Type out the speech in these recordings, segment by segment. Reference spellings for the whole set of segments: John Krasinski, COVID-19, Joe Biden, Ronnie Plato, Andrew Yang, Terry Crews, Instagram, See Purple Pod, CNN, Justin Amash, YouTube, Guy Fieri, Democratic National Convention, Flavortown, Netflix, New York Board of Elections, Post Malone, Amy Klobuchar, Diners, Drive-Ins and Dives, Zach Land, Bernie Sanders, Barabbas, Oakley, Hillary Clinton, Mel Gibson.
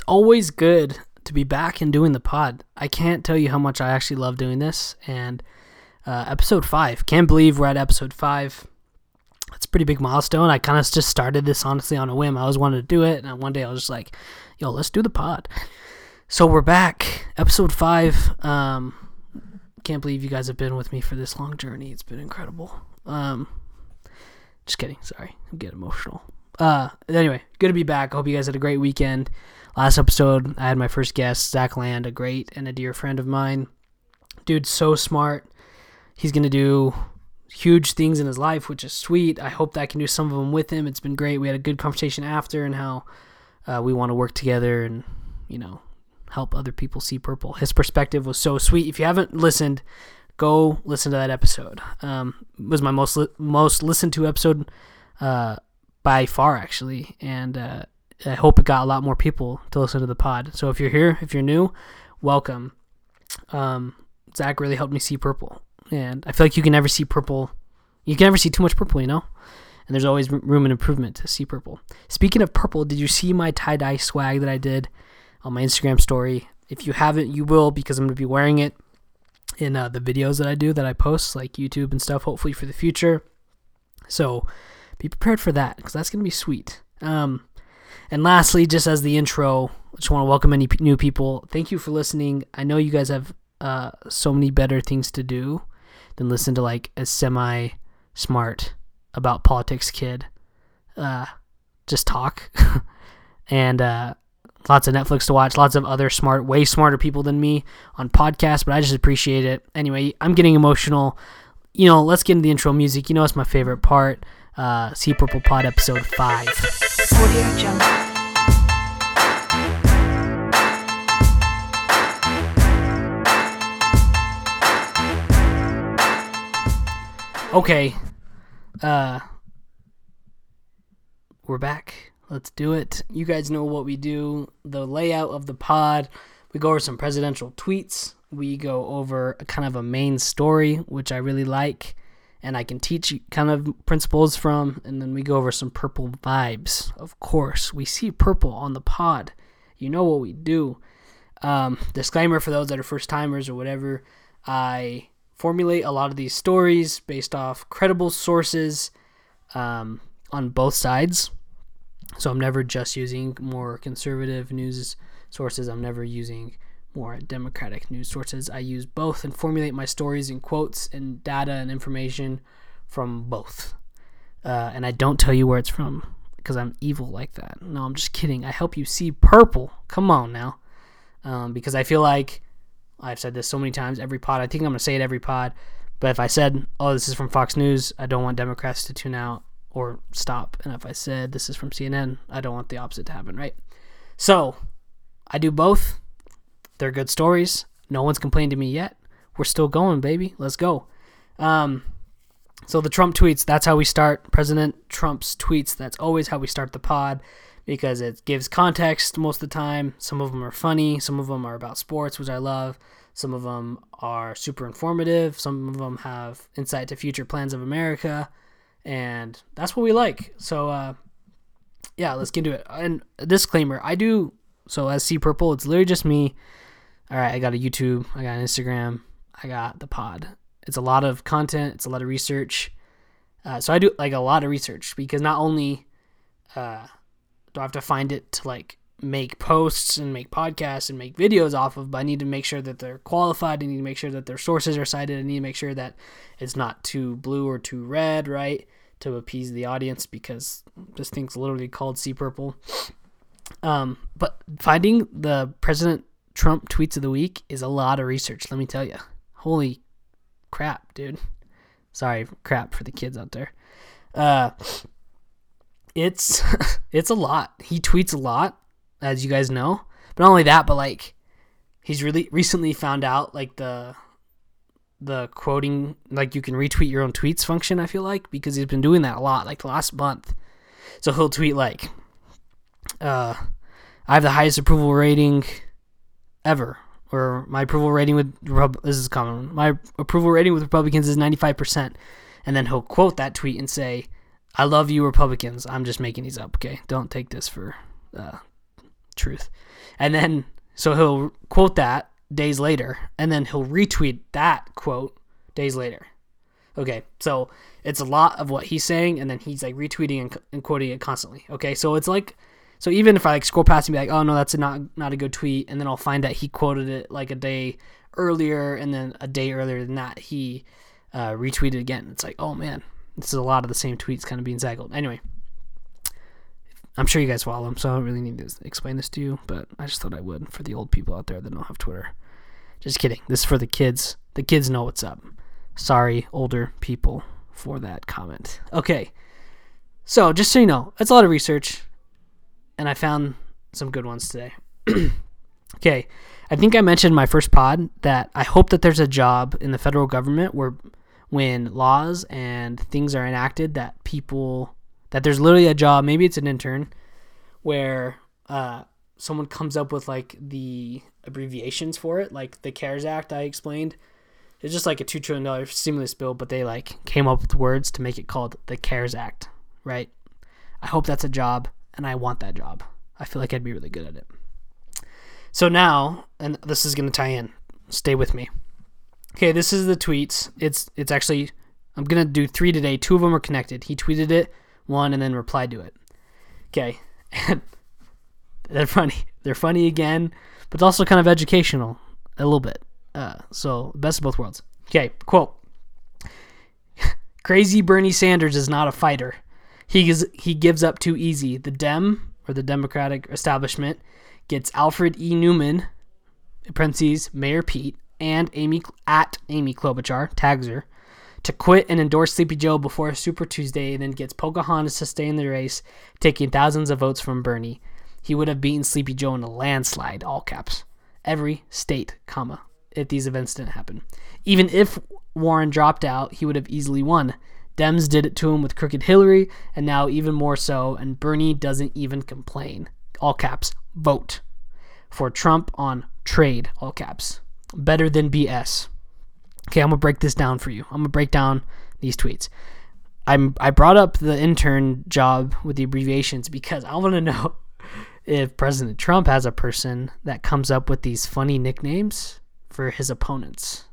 It's always good to be back and doing the pod. I can't tell you how much I actually love doing this. And episode 5. Can't believe we're at episode 5. That's a pretty big milestone. I kind of just started this, honestly, on a whim. I always wanted to do it. And one day I was just like, yo, let's do the pod. So we're back. Episode 5. Can't believe you guys have been with me for this long journey. It's been incredible. Just kidding. Sorry. I'm getting emotional. Anyway, good to be back. I hope you guys had a great weekend. Last episode, I had my first guest, Zach Land, a great and a dear friend of mine. Dude's so smart. He's going to do huge things in his life, which is sweet. I hope that I can do some of them with him. It's been great. We had a good conversation after and how we want to work together and, you know, help other people see purple. His perspective was so sweet. If you haven't listened, go listen to that episode. It was my most listened to episode by far, actually, and I hope it got a lot more people to listen to the pod. So if you're here, if you're new, welcome. Zach really helped me see purple, and I feel like you can never see purple. You can never see too much purple, you know? And there's always room and improvement to see purple. Speaking of purple, did you see my tie-dye swag that I did on my Instagram story? If you haven't, you will, because I'm going to be wearing it in the videos that I do, that I post, like YouTube and stuff, hopefully for the future. So be prepared for that, because that's going to be sweet. And lastly, just as the intro, I just want to welcome any new people. Thank you for listening. I know you guys have so many better things to do than listen to like a semi-smart about politics kid just talk. And lots of Netflix to watch, lots of other smart, way smarter people than me on podcasts, but I just appreciate it. Anyway, I'm getting emotional. You know, let's get into the intro music. You know, it's my favorite part. See Purple Pod episode 5. Audio Jungle. Okay, we're back. Let's do it. You guys know what we do. The layout of the pod. We go over some presidential tweets. We go over a kind of a main story, which I really like, and I can teach kind of principles from. And then we go over some purple vibes. Of course, we see purple on the pod. You know what we do. Disclaimer for those that are first timers or whatever. I formulate a lot of these stories based off credible sources on both sides. So I'm never just using more conservative news sources. I'm never using more Democratic news sources. I use both and formulate my stories in quotes and data and information from both. And I don't tell you where it's from because I'm evil like that. No, I'm just kidding. I help you see purple. Come on now. Because I feel like I've said this so many times every pod. I think I'm going to say it every pod. But if I said, oh, this is from Fox News, I don't want Democrats to tune out or stop. And if I said this is from CNN, I don't want the opposite to happen, right? So I do both. They're good stories. No one's complained to me yet. We're still going, baby. Let's go. So the Trump tweets, that's how we start. President Trump's tweets, that's always how we start the pod because it gives context most of the time. Some of them are funny. Some of them are about sports, which I love. Some of them are super informative. Some of them have insight to future plans of America. And that's what we like. So, yeah, let's get into it. And disclaimer, I do, so as See Purple, it's literally just me. All right, I got a YouTube, I got an Instagram, I got the pod. It's a lot of content, it's a lot of research. So I do, like, a lot of research because not only do I have to find it to, like, make posts and make podcasts and make videos off of, but I need to make sure that they're qualified. I need to make sure that their sources are cited. I need to make sure that it's not too blue or too red, right, to appease the audience because this thing's literally called See Purple. But finding the President Trump tweets of the week is a lot of research, let me tell you. Holy crap, dude. Sorry, crap for the kids out there. It's a lot. He tweets a lot, as you guys know. But not only that, but like he's really recently found out like the quoting, like you can retweet your own tweets function, I feel like, because he's been doing that a lot, like the last month. So he'll tweet like, I have the highest approval rating ever, or my approval rating with, this is common, my approval rating with Republicans is 95%. And then he'll quote that tweet and say, I love you Republicans. I'm just making these up, okay? Don't take this for truth. And then, so he'll quote that days later, and then he'll retweet that quote days later. Okay, so it's a lot of what he's saying, and then he's like retweeting and quoting it constantly. Okay, so it's like, so even if I like scroll past and be like, oh no, that's not a good tweet, and then I'll find that he quoted it like a day earlier, and then a day earlier than that he retweeted again. It's like, oh man, this is a lot of the same tweets kind of being cycled. Anyway, I'm sure you guys follow him, so I don't really need to explain this to you, but I just thought I would for the old people out there that don't have Twitter. Just kidding. This is for the kids. The kids know what's up. Sorry, older people, for that comment. Okay, so just so you know, that's a lot of research, and I found some good ones today. Okay, I think I mentioned in my first pod that I hope that there's a job in the federal government where when laws and things are enacted that people, that there's literally a job, maybe it's an intern, where someone comes up with like the abbreviations for it, like the CARES Act I explained. It's just like a $2 trillion stimulus bill, but they like came up with words to make it called the CARES Act, right? I hope that's a job, and I want that job. I feel like I'd be really good at it. So now, and this is going to tie in. Stay with me. Okay, this is the tweets. It's actually, I'm going to do three today. Two of them are connected. He tweeted it, one, and then replied to it. Okay, and they're funny. They're funny again, but it's also kind of educational a little bit. So best of both worlds. Okay, quote. Crazy Bernie Sanders is not a fighter. He gives up too easy. The Dem, or the Democratic establishment, gets Alfred E. Newman, parentheses, Mayor Pete, and Amy Klobuchar, tags her, to quit and endorse Sleepy Joe before Super Tuesday, and then gets Pocahontas to stay in the race, taking thousands of votes from Bernie. He would have beaten Sleepy Joe in a landslide, all caps. Every state, comma. If these events didn't happen. Even if Warren dropped out, he would have easily won. Dems did it to him with crooked Hillary, and now even more so, and Bernie doesn't even complain. All caps. Vote. For Trump on trade. All caps. Better than BS. Okay, I'm going to break this down for you. I'm going to break down these tweets. I brought up the intern job with the abbreviations because I want to know if President Trump has a person that comes up with these funny nicknames for his opponents,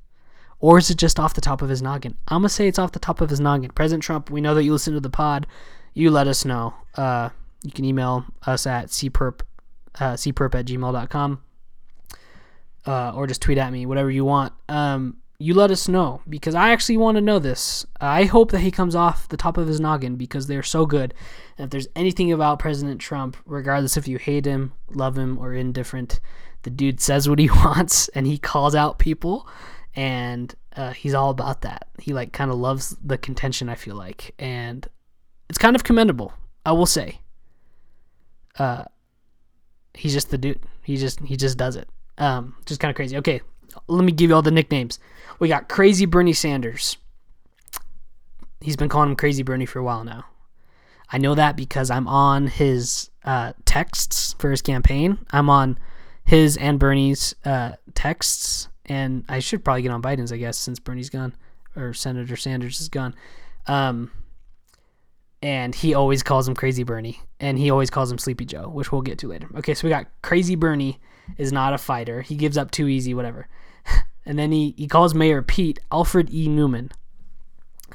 or is it just off the top of his noggin? I'm gonna say it's off the top of his noggin. President Trump, we know that you listen to the pod. You let us know. You can email us at cperp@gmail.com, or just tweet at me, whatever you want. You let us know, because I actually want to know this. I hope that he comes off the top of his noggin, because they're so good. And if there's anything about President Trump, regardless if you hate him, love him, or indifferent, the dude says what he wants, and he calls out people, and he's all about that. He like kind of loves the contention, I feel like, and it's kind of commendable, I will say. He's just the dude. He just does it. Just kind of crazy. Okay, let me give you all the nicknames. We got Crazy Bernie Sanders. He's been calling him Crazy Bernie for a while now. I know that because I'm on his texts for his campaign. I'm on his and Bernie's texts, and I should probably get on Biden's, I guess, since Bernie's gone, or Senator Sanders is gone. And he always calls him Crazy Bernie, and he always calls him Sleepy Joe, which we'll get to later. Okay, so we got Crazy Bernie is not a fighter. He gives up too easy, whatever. And then he calls Mayor Pete Alfred E. Newman.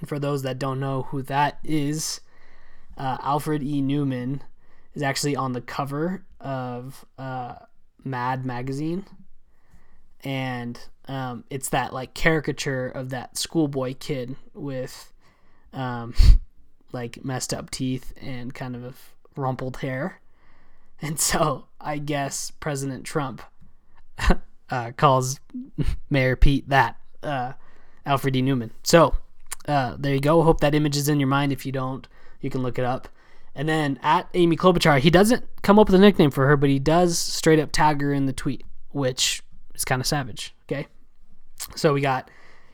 And for those that don't know who that is, Alfred E. Newman is actually on the cover of... Mad magazine, and it's that like caricature of that schoolboy kid with like messed up teeth and kind of rumpled hair. And so I guess President Trump calls Mayor Pete that, Alfred E. Newman. So there you go. Hope that image is in your mind. If you don't, you can look it up. And then at Amy Klobuchar, he doesn't come up with a nickname for her, but he does straight up tag her in the tweet, which is kind of savage, okay? So we got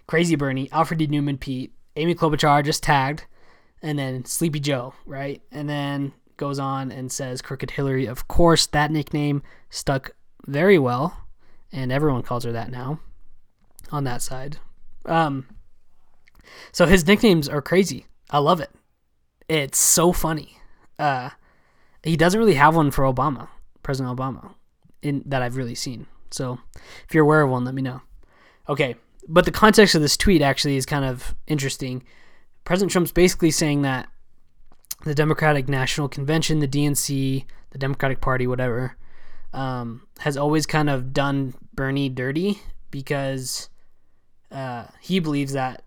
Crazy Bernie, Alfred E. Newman, Pete, Amy Klobuchar just tagged, and then Sleepy Joe, right? And then goes on and says Crooked Hillary. Of course, that nickname stuck very well, and everyone calls her that now on that side. So his nicknames are crazy. I love it. It's so funny. He doesn't really have one for Obama. President Obama that I've really seen. So if you're aware of one, let me know. Okay, but the context of this tweet actually is kind of interesting. President Trump's basically saying that the Democratic National Convention, the DNC, the Democratic Party, whatever, has always kind of done Bernie dirty because he believes that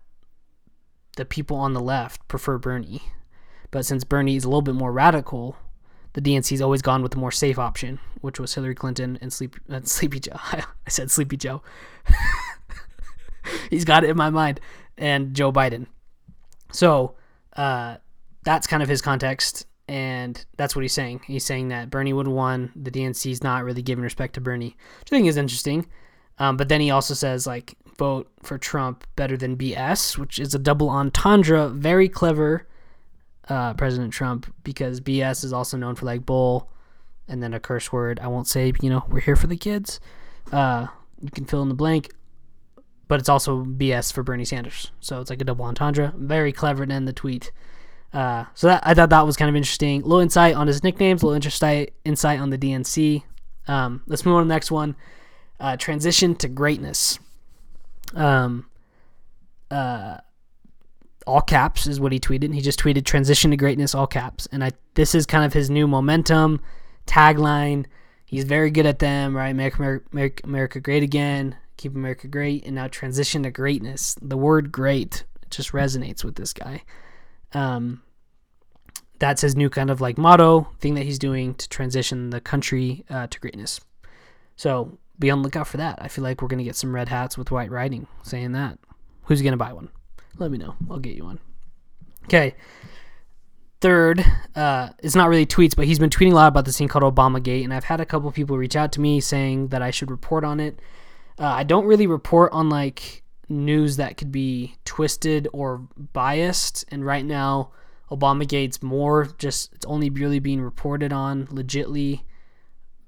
the people on the left prefer Bernie. But since Bernie is a little bit more radical, the DNC's always gone with the more safe option, which was Hillary Clinton and Sleepy Joe. I said Sleepy Joe. He's got it in my mind. And Joe Biden. So that's kind of his context, and that's what he's saying. He's saying that Bernie would have won. The DNC's not really giving respect to Bernie, which I think is interesting. But then he also says, like, vote for Trump better than BS, which is a double entendre. Very clever, President Trump, because BS is also known for, like, bull and then a curse word. I won't say, but, you know, we're here for the kids. You can fill in the blank. But it's also BS for Bernie Sanders. So it's like a double entendre. Very clever to end the tweet. So that I thought that was kind of interesting. Little insight on his nicknames. Little insight on the DNC. Let's move on to the next one. Transition to greatness. All caps is what he tweeted. He just tweeted transition to greatness, all caps. And this is kind of his new momentum tagline. He's very good at them, right? Make America great again. Keep America great, and now transition to greatness. The word great just resonates with this guy. That's his new kind of like motto, thing that he's doing to transition the country to greatness. So be on the lookout for that. I feel like we're going to get some red hats with white writing saying that. Who's going to buy one? Let me know. I'll get you one. Okay. Third, it's not really tweets, but he's been tweeting a lot about this thing called Obamagate, and I've had a couple people reach out to me saying that I should report on it. I don't really report on, like, news that could be twisted or biased. And right now, Obamagate's more just, it's only really being reported on legitly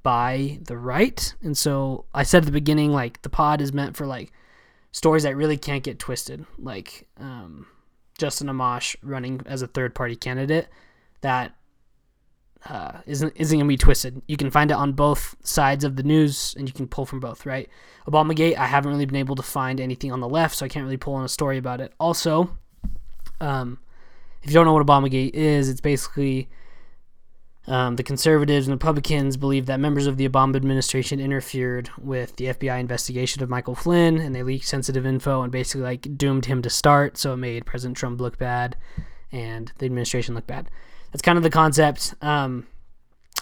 by the right. And so I said at the beginning, like, the pod is meant for, like, stories that really can't get twisted. Like, Justin Amash running as a third-party candidate that isn't going to be twisted. You can find it on both sides of the news, and you can pull from both, right? Obamagate, I haven't really been able to find anything on the left, so I can't really pull on a story about it. Also, if you don't know what Obamagate is, it's basically the conservatives and Republicans believe that members of the Obama administration interfered with the FBI investigation of Michael Flynn, and they leaked sensitive info and basically, like, doomed him to start, so it made President Trump look bad and the administration look bad. That's kind of the concept. I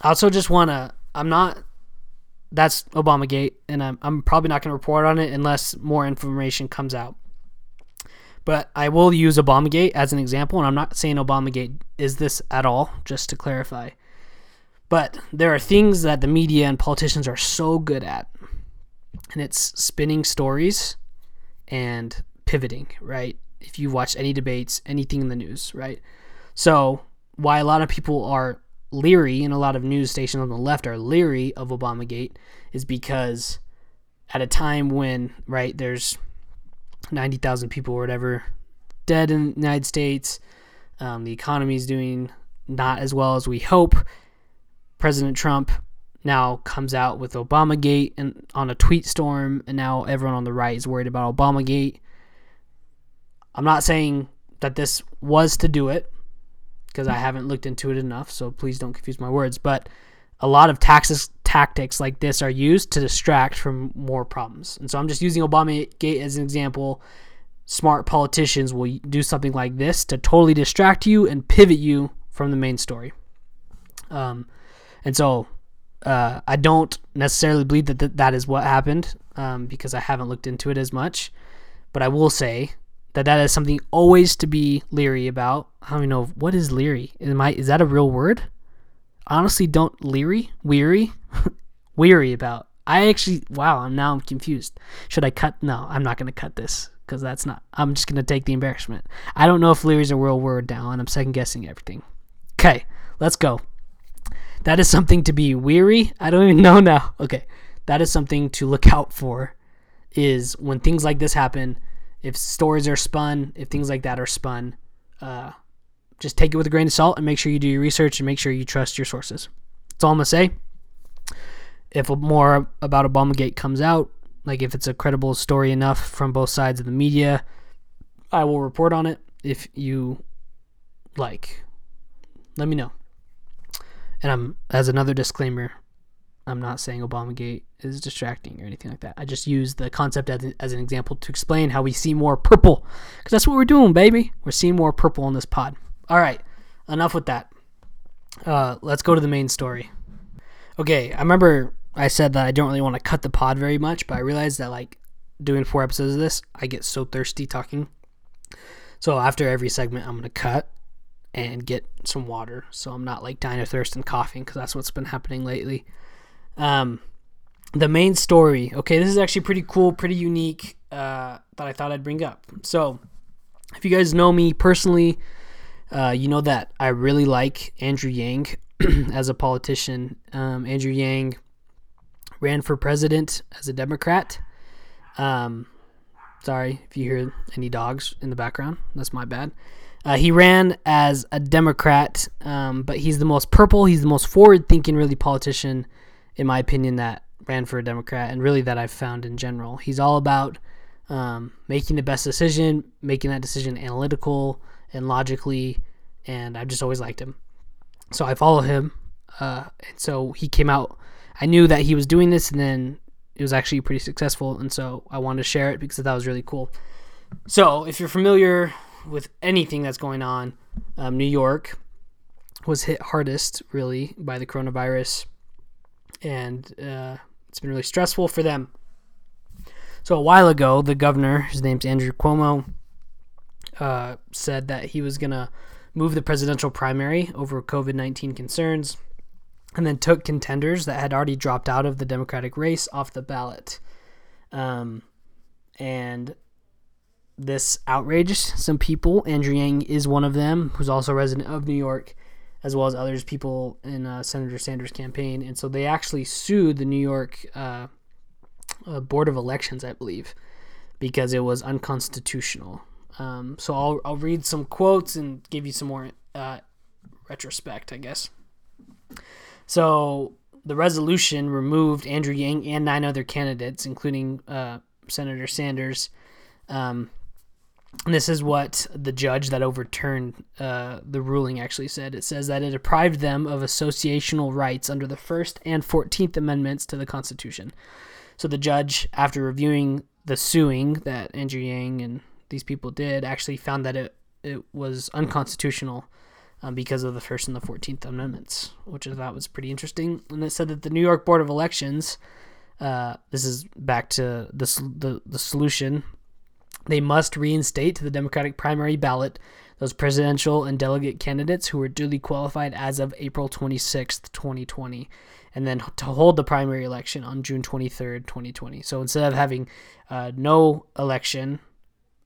also just want to, that's Obamagate, and I'm probably not going to report on it unless more information comes out. But I will use Obamagate as an example, and I'm not saying Obamagate is this at all, just to clarify. But there are things that the media and politicians are so good at, and it's spinning stories and pivoting, right? If you've watched any debates, anything in the news, right? So why a lot of people are leery, and a lot of news stations on the left are leery of Obamagate, is because at a time when, right, there's 90,000 people or whatever dead in the United States, the economy is doing not as well as we hope, President Trump now comes out with Obamagate and on a tweet storm, and now everyone on the right is worried about Obamagate. I'm not saying that this was to do it, because I haven't looked into it enough, so please don't confuse my words. But a lot of tactics like this are used to distract from more problems. And so I'm just using Obamagate as an example. Smart politicians will do something like this to totally distract you and pivot you from the main story. And so I don't necessarily believe that that is what happened, because I haven't looked into it as much. But I will say that is something always to be leery about. I don't even know, what is leery? Is that a real word? Honestly, don't leery? Weary? Weary about. Now I'm confused. Should I cut? No, I'm not going to cut this, because that's not, I'm just going to take the embarrassment. I don't know if leery is a real word now, and I'm second guessing everything. Okay, let's go. That is something to be weary? I don't even know now. Okay, that is something to look out for, is when things like this happen. If stories are spun, if things like that are spun, just take it with a grain of salt and make sure you do your research and make sure you trust your sources. That's all I'm going to say. if more about Obamagate comes out, like if it's a credible story enough from both sides of the media, I will report on it. If you like, let me know. And I'm, as another disclaimer, I'm not saying Obamagate is distracting or anything like that. I just use the concept as an example to explain how we see more purple, because that's what we're doing, baby. We're seeing more purple on this pod. All right, enough with that. Let's go to the main story. Okay, I remember I said that I don't really want to cut the pod very much, but I realized that, like, doing 4 episodes of this, I get so thirsty talking. So after every segment, I'm going to cut and get some water, so I'm not, like, dying of thirst and coughing, because that's what's been happening lately. The main story, okay, this is actually pretty cool, pretty unique, that I thought I'd bring up. So if you guys know me personally, you know that I really like Andrew Yang as a politician. Andrew Yang ran for president as a Democrat. Sorry if you hear any dogs in the background, that's my bad. He ran as a Democrat, but he's the most purple, he's the most forward-thinking, really, politician, in my opinion, that ran for a Democrat, and really that I've found in general. He's all about making the best decision, making that decision analytical and logically, and I've just always liked him. So I follow him, and so he came out. I knew that he was doing this, and then it was actually pretty successful, and so I wanted to share it because I thought it was really cool. So if you're familiar with anything that's going on, New York was hit hardest, really, by the coronavirus, and it's been really stressful for them. So a while ago, the governor, his name's Andrew Cuomo, said that he was going to move the presidential primary over COVID-19 concerns, and then took contenders that had already dropped out of the Democratic race off the ballot. And this outraged some people. Andrew Yang is one of them, who's also a resident of New York, as well as others, people in Senator Sanders' campaign. And so they actually sued the New York Board of Elections, I believe, because it was unconstitutional. So I'll read some quotes and give you some more retrospect, I guess. So the resolution removed Andrew Yang and 9 other candidates, including Senator Sanders. And this is what the judge that overturned the ruling actually said. It says that it deprived them of associational rights under the First and 14th Amendments to the Constitution. So the judge, after reviewing the suing that Andrew Yang and these people did, actually found that it was unconstitutional because of the First and the 14th Amendments, which I thought was pretty interesting. And it said that the New York Board of Elections, this is back to the solution, they must reinstate to the Democratic primary ballot those presidential and delegate candidates who were duly qualified as of April 26th, 2020, and then to hold the primary election on June 23rd, 2020. So instead of having no election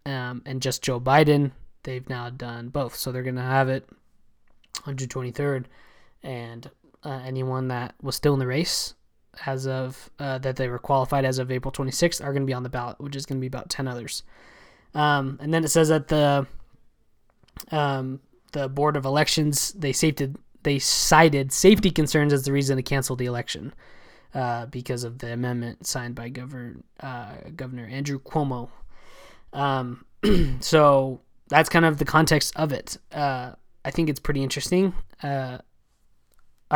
and just Joe Biden, they've now done both. So they're going to have it on June 23rd, and anyone that was still in the race as of that they were qualified as of April 26th are going to be on the ballot, which is going to be about 10 others. And then it says that the Board of Elections, they cited safety concerns as the reason to cancel the election because of the amendment signed by Governor Andrew Cuomo. So that's kind of the context of it. I think it's pretty interesting. I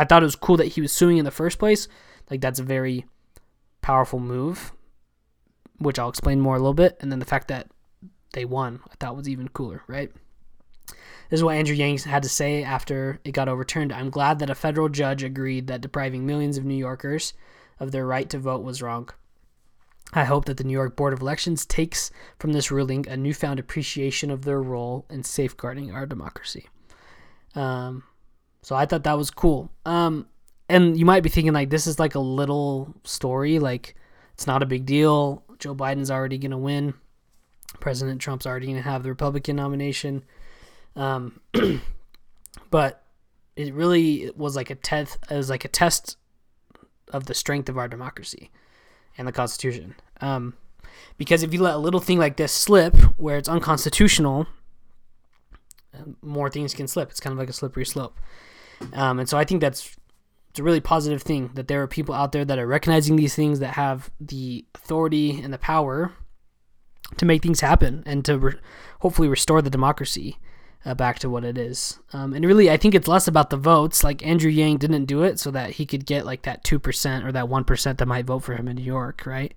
thought it was cool that he was suing in the first place. Like, that's a very powerful move, which I'll explain more a little bit. And then the fact that they won, I thought was even cooler, right? This is what Andrew Yang had to say after it got overturned. I'm glad that a federal judge agreed that depriving millions of New Yorkers of their right to vote was wrong. I hope that the New York Board of Elections takes from this ruling a newfound appreciation of their role in safeguarding our democracy. So I thought that was cool. And you might be thinking, like, this is like a little story, like it's not a big deal. Joe Biden's already going to win. President Trump's already going to have the Republican nomination. But it really was like a test of the strength of our democracy and the Constitution. Because if you let a little thing like this slip where it's unconstitutional, more things can slip. It's kind of like a slippery slope. And so I think that's it's a really positive thing that there are people out there that are recognizing these things, that have the authority and the power to make things happen and to hopefully restore the democracy back to what it is. And really, I think it's less about the votes. Like, Andrew Yang didn't do it so that he could get like that 2% or that 1% that might vote for him in New York, right?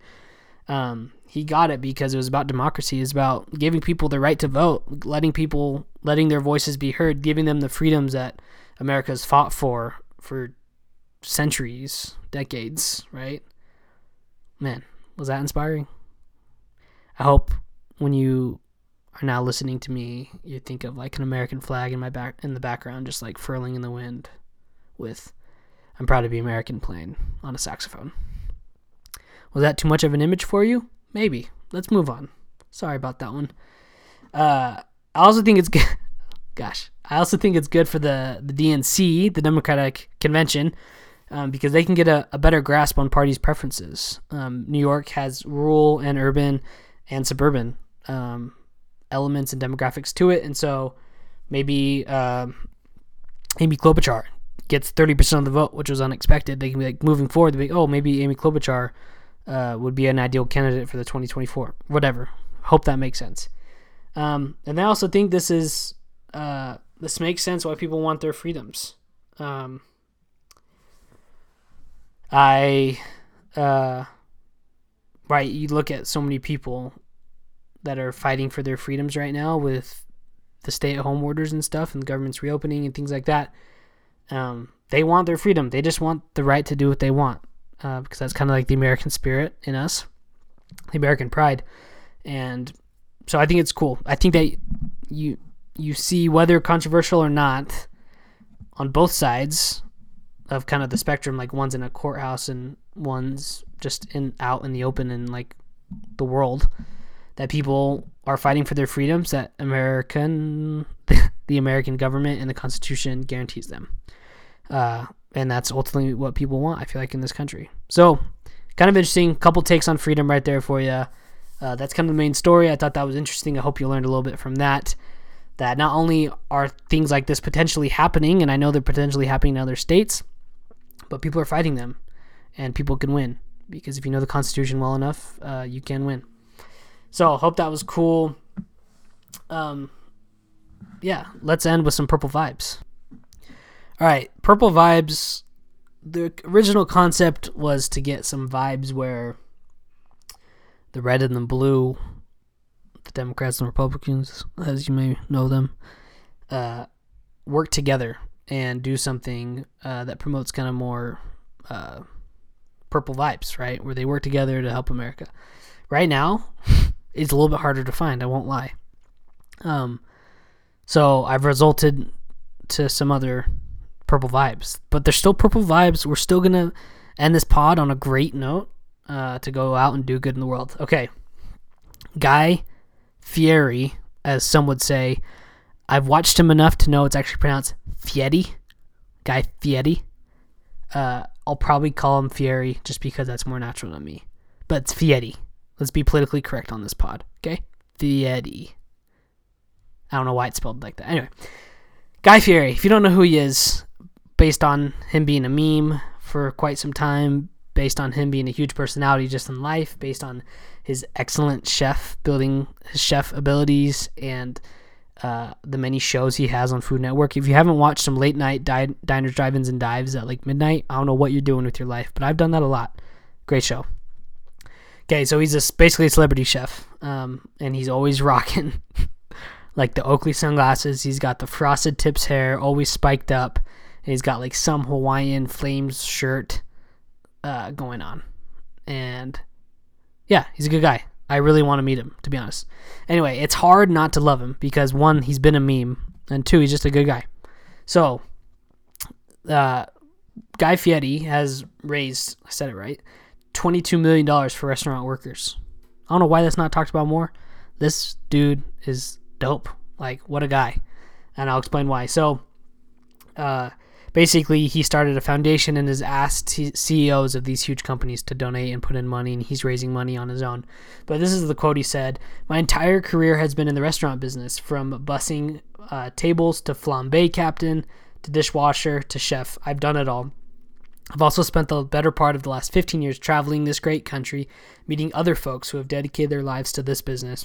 He got it because it was about democracy. It's about giving people the right to vote, letting people, letting their voices be heard, giving them the freedoms that America's fought for centuries, decades, right? Man, was that inspiring? I hope when you are now listening to me, you think of like an American flag in the background, just like furling in the wind with "I'm proud to be American" playing on a saxophone. Was that too much of an image for you? Maybe. Let's move on. Sorry about that one. I also think it's good. Gosh, I also think it's good for the DNC, the Democratic Convention, because they can get a better grasp on parties' preferences. New York has rural and urban and suburban elements and demographics to it, and so maybe Amy Klobuchar gets 30% of the vote, which was unexpected. They can be like, moving forward, they'll be, oh, maybe Amy Klobuchar would be an ideal candidate for the 2024, whatever. Hope that makes sense. And I also think this is this makes sense why people want their freedoms. Right, you look at so many people that are fighting for their freedoms right now with the stay-at-home orders and stuff, and the government's reopening and things like that. They want their freedom. They just want the right to do what they want. Because that's kind of like the American spirit in us, the American pride. And so I think it's cool. I think that you see, whether controversial or not, on both sides of kind of the spectrum, like one's in a courthouse and one's just out in the open and like the world, that people are fighting for their freedoms that the American government and the Constitution guarantees them. And that's ultimately what people want, I feel like, in this country. So, kind of interesting. Couple takes on freedom right there for you. That's kind of the main story. I thought that was interesting. I hope you learned a little bit from that. That not only are things like this potentially happening, and I know they're potentially happening in other states, but people are fighting them, and people can win. Because if you know the Constitution well enough, you can win. So, hope that was cool. Yeah, let's end with some Purple Vibes. All right, Purple Vibes, the original concept was to get some vibes where the red and the blue, the Democrats and Republicans, as you may know them, work together and do something that promotes kind of more purple vibes, right? Where they work together to help America. Right now, it's a little bit harder to find, I won't lie. So I've resulted to some other purple vibes, but they're still purple vibes. We're still gonna end this pod on a great note to go out and do good in the world. Okay, Guy Fieri, as some would say. I've watched him enough to know it's actually pronounced Fieri. Guy Fieri. I'll probably call him Fieri just because that's more natural to me. But it's Fieri. Let's be politically correct on this pod, okay? Fieri. I don't know why it's spelled like that. Anyway, Guy Fieri. If you don't know who he is, based on him being a meme for quite some time, based on him being a huge personality just in life, based on his excellent chef, building his chef abilities, and the many shows he has on Food Network. If you haven't watched some late night Diners, Drive-Ins and Dives at like midnight, I don't know what you're doing with your life, but I've done that a lot. Great show. Okay, so he's basically a celebrity chef, and he's always rocking like the Oakley sunglasses. He's got the frosted tips hair, always spiked up. And he's got like some Hawaiian Flames shirt going on. And yeah, he's a good guy. I really want to meet him, to be honest. Anyway, it's hard not to love him because, one, he's been a meme, and two, he's just a good guy. So, Guy Fieri has raised, I said it right, $22 million for restaurant workers. I don't know why that's not talked about more. This dude is dope. Like, what a guy. And I'll explain why. So, basically, he started a foundation and has asked CEOs of these huge companies to donate and put in money, and he's raising money on his own. But this is the quote he said: "My entire career has been in the restaurant business, from bussing tables to flambe captain to dishwasher to chef. I've done it all. I've also spent the better part of the last 15 years traveling this great country, meeting other folks who have dedicated their lives to this business.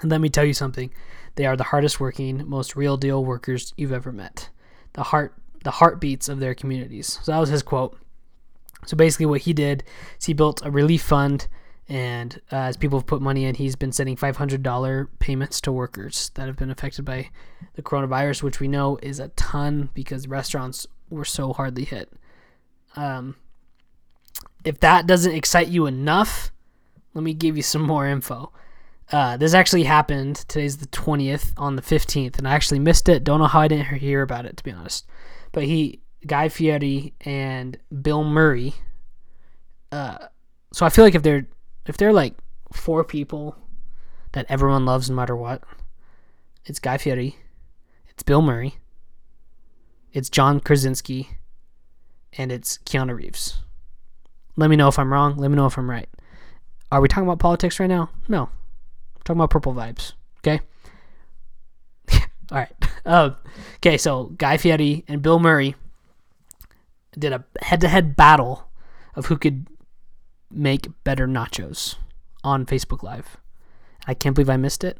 And let me tell you something, they are the hardest working, most real deal workers you've ever met. The heartbeats of their communities. So that was his quote. So basically what he did is he built a relief fund, and as people have put money in, he's been sending $500 payments to workers that have been affected by the coronavirus, which we know is a ton because restaurants were so hardly hit. If that doesn't excite you enough, let me give you some more info. This actually happened. Today's the 20th. On the 15th, and I actually missed it. Don't know how I didn't hear about it, to be honest. But Guy Fieri and Bill Murray. So I feel like if they're like four people that everyone loves no matter what, it's Guy Fieri, it's Bill Murray, it's John Krasinski, and it's Keanu Reeves. Let me know if I'm wrong. Let me know if I'm right. Are we talking about politics right now? No. I'm talking about purple vibes. Okay? All right. Okay, so Guy Fieri and Bill Murray did a head-to-head battle of who could make better nachos on Facebook Live. I can't believe I missed it,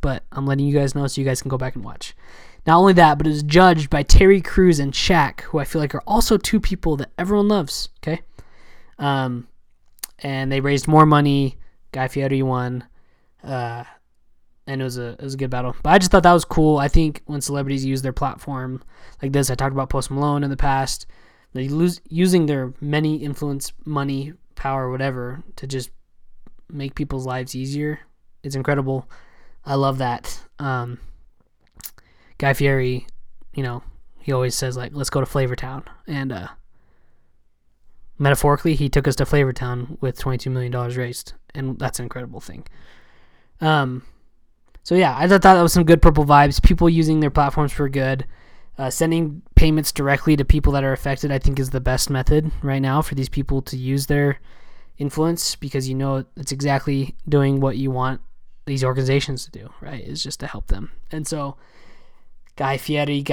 but I'm letting you guys know so you guys can go back and watch. Not only that, but it was judged by Terry Crews and Shaq, who I feel like are also two people that everyone loves, okay? And they raised more money. Guy Fieri won. And it was a good battle. But I just thought that was cool. I think when celebrities use their platform like this, I talked about Post Malone in the past, they using their many influence, money, power, whatever, to just make people's lives easier. It's incredible. I love that. Guy Fieri, you know, he always says, like, let's go to Flavortown. And metaphorically, he took us to Flavortown with $22 million raised. And that's an incredible thing. So, yeah, I thought that was some good purple vibes. People using their platforms for good. Sending payments directly to people that are affected, I think, is the best method right now for these people to use their influence, because you know it's exactly doing what you want these organizations to do, right? It's just to help them. And so... Guy Fieri,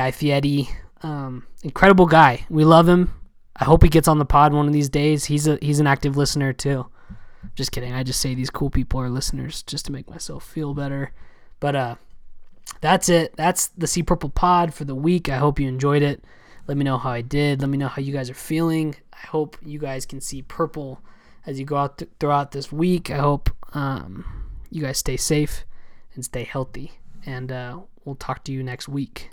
incredible guy. We love him. I hope he gets on the pod one of these days. He's an active listener too. Just kidding. I just say these cool people are listeners just to make myself feel better. But that's it. That's the See Purple Pod for the week. I hope you enjoyed it. Let me know how I did. Let me know how you guys are feeling. I hope you guys can see purple as you go out throughout this week. I hope you guys stay safe and stay healthy. And we'll talk to you next week.